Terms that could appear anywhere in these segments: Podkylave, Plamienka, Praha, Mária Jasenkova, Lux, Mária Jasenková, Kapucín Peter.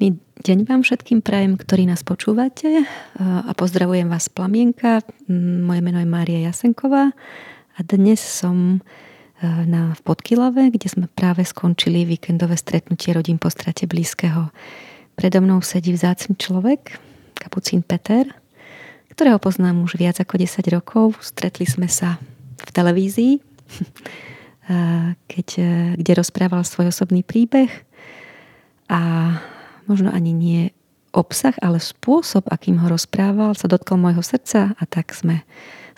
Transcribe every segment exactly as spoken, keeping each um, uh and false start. Pekný deň vám všetkým prajem, ktorí nás počúvate, a pozdravujem vás Plamienka. Moje meno je Mária Jasenková a dnes som na v Podkylave, kde sme práve skončili víkendové stretnutie rodín po strate blízkeho. Predo mnou sedí vzácny človek, Kapucín Peter, ktorého poznám už viac ako desať rokov. Stretli sme sa v televízii, keď, kde rozprával svoj osobný príbeh a možno ani nie obsah, ale spôsob, akým ho rozprával, sa dotkol môjho srdca a tak sme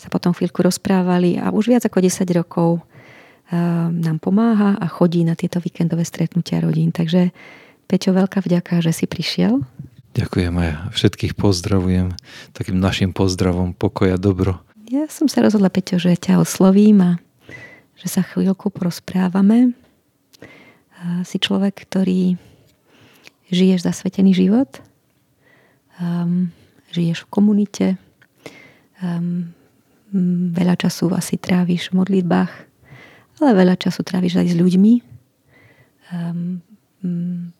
sa potom chvíľku rozprávali a už viac ako desať rokov nám pomáha a chodí na tieto víkendové stretnutia rodín. Takže Peťo, veľká vďaka, že si prišiel. Ďakujem a ja všetkých pozdravujem takým našim pozdravom pokoja, dobro. Ja som sa rozhodla, Peťo, že ťa oslovím a že sa chvíľku porozprávame. Si človek, ktorý žiješ zasvetený život, um, žiješ v komunite, um, veľa času asi tráviš v modlitbách, ale veľa času tráviš aj s ľuďmi. Um, um,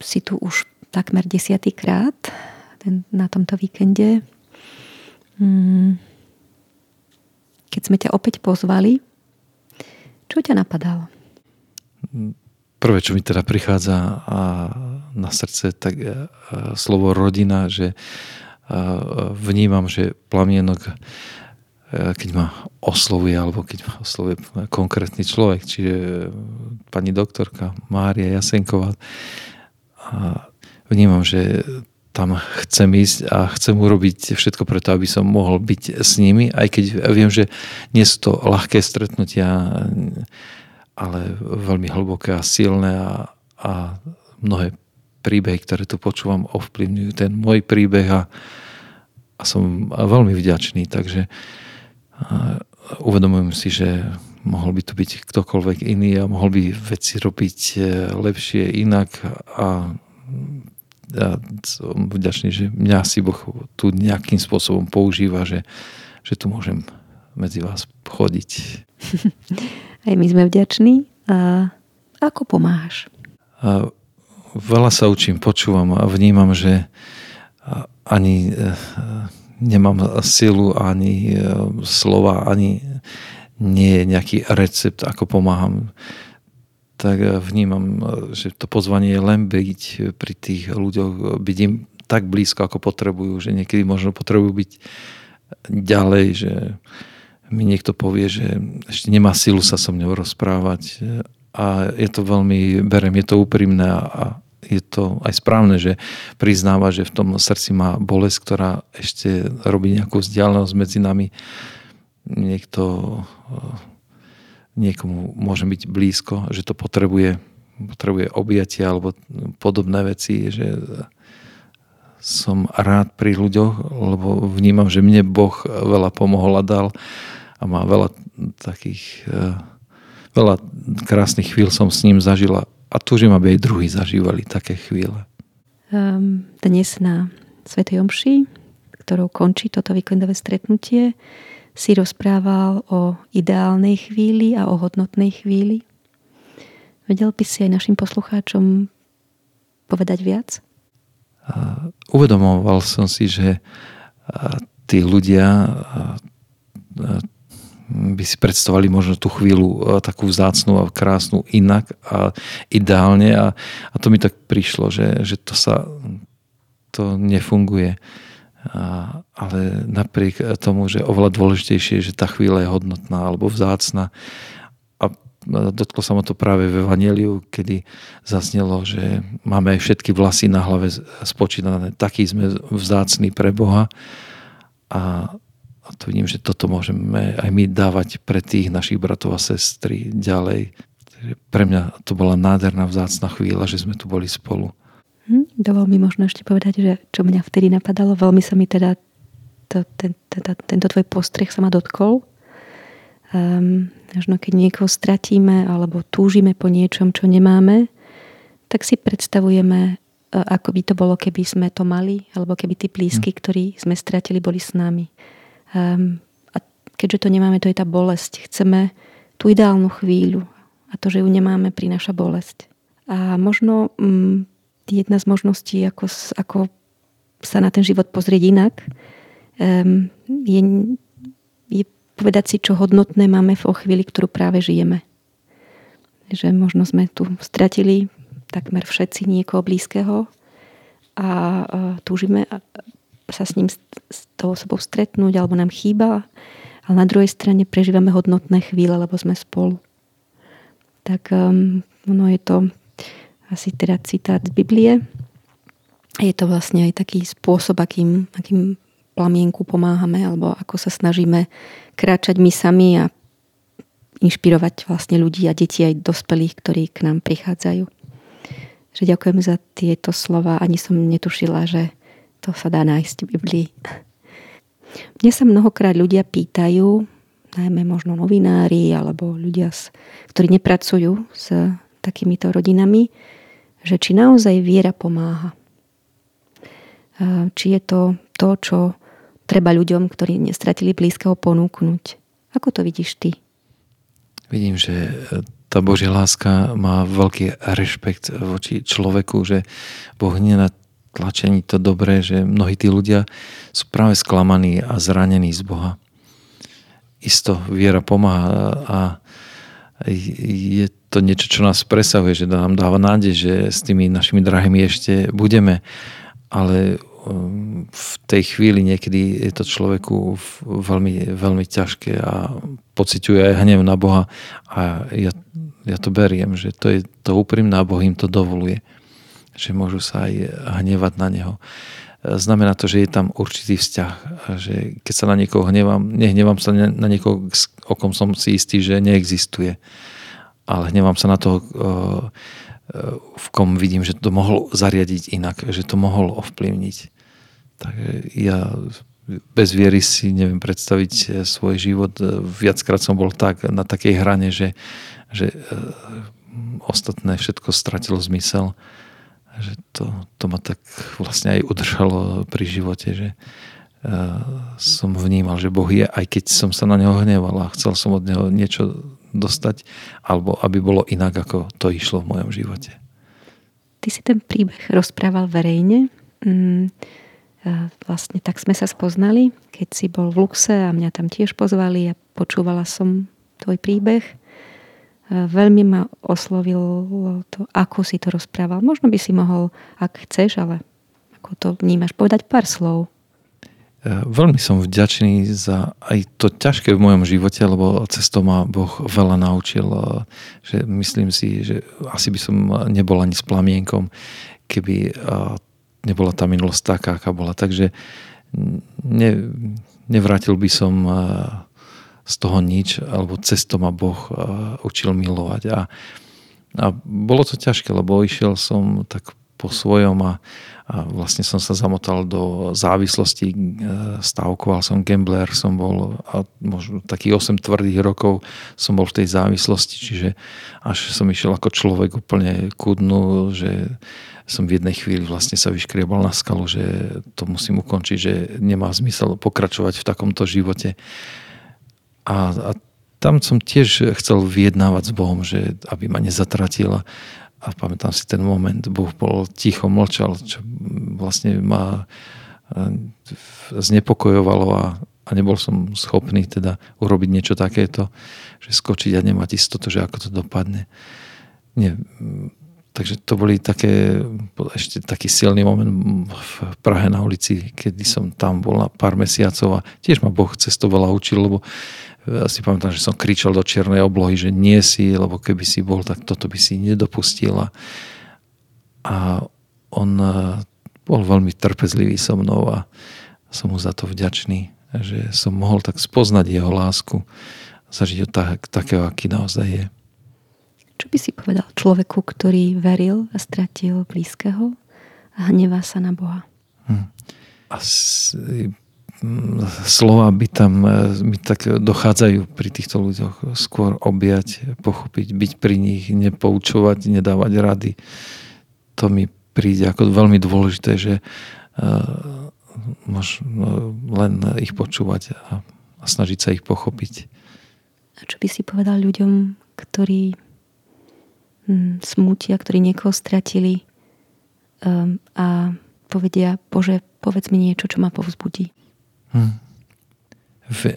si tu už takmer desiatý krát ten, na tomto víkende. Um, keď sme ťa opäť pozvali, čo ťa napadalo? Prvé, čo mi teda prichádza na srdce, tak slovo rodina, že vnímam, že Plamienok, keď ma oslovuje, alebo keď ma oslovuje konkrétny človek, čiže pani doktorka Mária Jasenková, vnímam, že tam chcem ísť a chcem urobiť všetko preto, aby som mohol byť s nimi, aj keď viem, že nie sú to ľahké stretnutia, ale veľmi hlboké a silné a, a mnohé príbehy, ktoré tu počúvam, ovplyvňujú ten môj príbeh a, a som veľmi vďačný, takže a, uvedomujem si, že mohol by to byť ktokoľvek iný a mohol by veci robiť lepšie inak a, a som vďačný, že mňa si Boh tu nejakým spôsobom používa, že, že tu môžem medzi vás chodiť. Aj my sme vďační. A ako pomáhaš? A veľa sa učím, počúvam a vnímam, že ani nemám silu, ani slova, ani nie je nejaký recept, ako pomáham. Tak vnímam, že to pozvanie je len byť pri tých ľuďoch, byť im tak blízko, ako potrebujú, že niekedy možno potrebujú byť ďalej, že mi niekto povie, že ešte nemá silu sa so mnou rozprávať a je to veľmi, berem, je to úprimné a je to aj správne, že priznáva, že v tom srdci má bolesť, ktorá ešte robí nejakú vzdialenosť medzi nami. Niekto, niekomu môže byť blízko, že to potrebuje, potrebuje objatia alebo podobné veci, že som rád pri ľuďoch, lebo vnímam, že mne Boh veľa pomohol a dal a má veľa takých veľa krásnych chvíľ som s ním zažila a túžim, aby aj druhí zažívali také chvíle. Dnes na svätej omši, ktorou končí toto víkendové stretnutie, si rozprával o ideálnej chvíli a o hodnotnej chvíli. Vedel by si aj našim poslucháčom povedať viac? Uvedomoval som si, že tí ľudia by si predstavovali možno tú chvíľu takú vzácnu a krásnu inak a ideálne a, a to mi tak prišlo, že, že to sa to nefunguje. A, ale napriek tomu, že oveľa dôležitejšie je, že tá chvíľa je hodnotná alebo vzácna. Dotklo sa ma to práve v Evanjeliu, kedy zaznelo, že máme aj všetky vlasy na hlave spočítané. Takí sme vzácni pre Boha a tu vidím, že toto môžeme aj my dávať pre tých našich bratov a sestry ďalej. Pre mňa to bola nádherná vzácna chvíľa, že sme tu boli spolu. Hm, dovol mi možno ešte povedať, že čo mňa vtedy napadalo, veľmi sa mi teda to, ten, teda tento tvoj postreh sa ma dotkol. Um, možno keď niekoho stratíme alebo túžime po niečom, čo nemáme, tak si predstavujeme, ako by to bolo, keby sme to mali, alebo keby tí blízky, ktorí sme stratili, boli s nami. Um, a keďže to nemáme, to je tá bolesť. Chceme tú ideálnu chvíľu a to, že ju nemáme, prináša bolesť. A možno um, jedna z možností, ako, ako sa na ten život pozrieť inak, um, je, je povedať si, čo hodnotné máme v o chvíli, ktorú práve žijeme. Že možno sme tu stratili takmer všetci niekoho blízkeho a túžime sa s ním, s tou osobou stretnúť, alebo nám chýba, ale na druhej strane prežívame hodnotné chvíle, lebo sme spolu. Tak um, ono je to asi teda citát z Biblie. Je to vlastne aj taký spôsob, akým, akým Plamienku pomáhame, alebo ako sa snažíme kráčať my sami a inšpirovať vlastne ľudí a deti aj dospelých, ktorí k nám prichádzajú. Že ďakujem za tieto slova. Ani som netušila, že to sa dá nájsť v Biblii. Mne sa mnohokrát ľudia pýtajú, najmä možno novinári alebo ľudia, ktorí nepracujú s takýmito rodinami, že či naozaj viera pomáha. Či je to to, čo treba ľuďom, ktorí nestratili blízkeho, ponúknuť. Ako to vidíš ty? Vidím, že tá Božia láska má veľký rešpekt voči človeku, že Boh nie na tlačení to dobré, že mnohí tí ľudia sú práve sklamaní a zranení z Boha. Isto viera pomáha a je to niečo, čo nás presahuje, že nám dáva nádej, že s tými našimi drahými ešte budeme, ale v tej chvíli niekedy je to človeku veľmi, veľmi ťažké a pociťuje aj hnev na Boha a ja, ja to beriem, že to je to úprimné a Boh im to dovoluje, že môžu sa aj hnevať na Neho. Znamená to, že je tam určitý vzťah, že keď sa na niekoho hnevám, nehnevám sa na niekoho, o kom som si istý, že neexistuje, ale hnevám sa na toho, v kom vidím, že to mohol zariadiť inak, že to mohol ovplyvniť. Takže ja bez viery si neviem predstaviť svoj život. Viackrát som bol tak, na takej hrane, že, že ostatné všetko stratilo zmysel. Že to, to ma tak vlastne aj udržalo pri živote, že som vnímal, že Boh je, aj keď som sa na Neho hneval a chcel som od Neho niečo dostať, alebo aby bolo inak, ako to išlo v mojom živote. Ty si ten príbeh rozprával verejne. Vlastne tak sme sa spoznali, keď si bol v Luxe a mňa tam tiež pozvali a počúvala som tvoj príbeh. Veľmi ma oslovilo to, ako si to rozprával. Možno by si mohol, ak chceš, ale ako to vnímaš, povedať pár slov. Veľmi som vďačný za aj to ťažké v mojom živote, lebo cez to ma Boh veľa naučil. Že myslím si, že asi by som nebol ani s Plamienkom, keby nebola tá minulosť taká, aká bola. Takže ne, nevrátil by som z toho nič, alebo cez to ma Boh učil milovať. A, a bolo to ťažké, lebo išiel som tak po svojom a, a vlastne som sa zamotal do závislosti, stávkoval som, gambler som bol a možno takých osem tvrdých rokov som bol v tej závislosti, čiže až som išiel ako človek úplne ku dnu, že som v jednej chvíli vlastne sa vyškriebal na skalu, že to musím ukončiť, že nemá zmysel pokračovať v takomto živote. A, a tam som tiež chcel vyjednávať s Bohom, že aby ma nezatratila. A pamätám si ten moment, Boh bol ticho, mlčal, čo vlastne ma znepokojovalo a, a nebol som schopný teda urobiť niečo takéto, že skočiť a nemať istotu, že ako to dopadne. Nie. Takže to boli také, ešte taký silný moment v Prahe na ulici, kedy som tam bol na pár mesiacov a tiež ma Boh cez to veľa učil, lebo si pamätám, že som kričal do čiernej oblohy, že nie si, lebo keby si bol, tak toto by si nedopustila. A on bol veľmi trpezlivý so mnou a som mu za to vďačný, že som mohol tak spoznať jeho lásku, zažiť ho tak, takého, aký naozaj je. Čo by si povedal človeku, ktorý veril a stratil blízkeho a hnevá sa na Boha? Hm. Asi slova by tam by tak dochádzajú pri týchto ľuďoch. Skôr objať, pochopiť, byť pri nich, nepoučovať, nedávať rady. To mi príde ako veľmi dôležité, že uh, možno len ich počúvať a, a snažiť sa ich pochopiť. A čo by si povedal ľuďom, ktorí smútia, ktorí niekoho stratili um, a povedia, Bože, povedz mi niečo, čo ma povzbudí. Hm.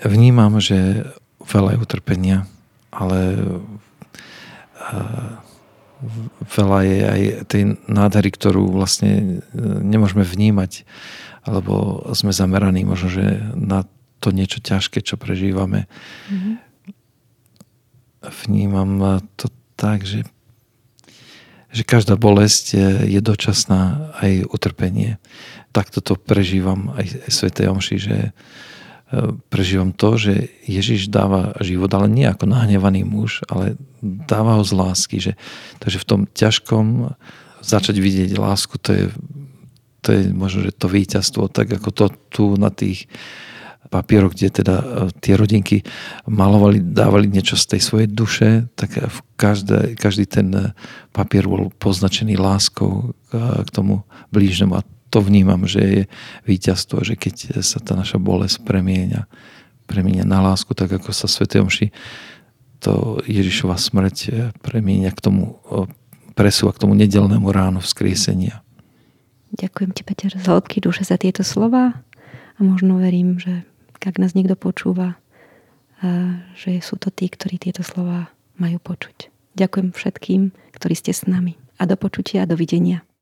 Vnímam, že veľa je utrpenia, ale veľa je aj tej nádhery, ktorú vlastne nemôžeme vnímať, alebo sme zameraní možno, že na to niečo ťažké, čo prežívame. Mm-hmm. Vnímam to tak, že, že každá bolesť je, je dočasná, aj utrpenie. Takto to prežívam aj, aj svätej omši, že prežívam to, že Ježiš dáva život, ale nie ako nahnevaný muž, ale dáva ho z lásky. Že, takže v tom ťažkom začať vidieť lásku, to je, to je možno, že to víťazstvo, tak ako to tu na tých papieroch, kde teda tie rodinky malovali, dávali niečo z tej svojej duše, tak v každé, každý ten papier bol poznačený láskou k tomu blížnemu. A to vnímam, že je víťazstvo, že keď sa tá naša bolesť premieňa, premieňa na lásku, tak ako sa svätej omši to Ježišova smrť premieňa k tomu, presúva k tomu nedeľnému ránu vzkriesenia. Ďakujem ti, Peter, z hĺbky duše za tieto slova a možno verím, že ak nás niekto počúva, že sú to tí, ktorí tieto slova majú počuť. Ďakujem všetkým, ktorí ste s nami a do počutia a dovidenia.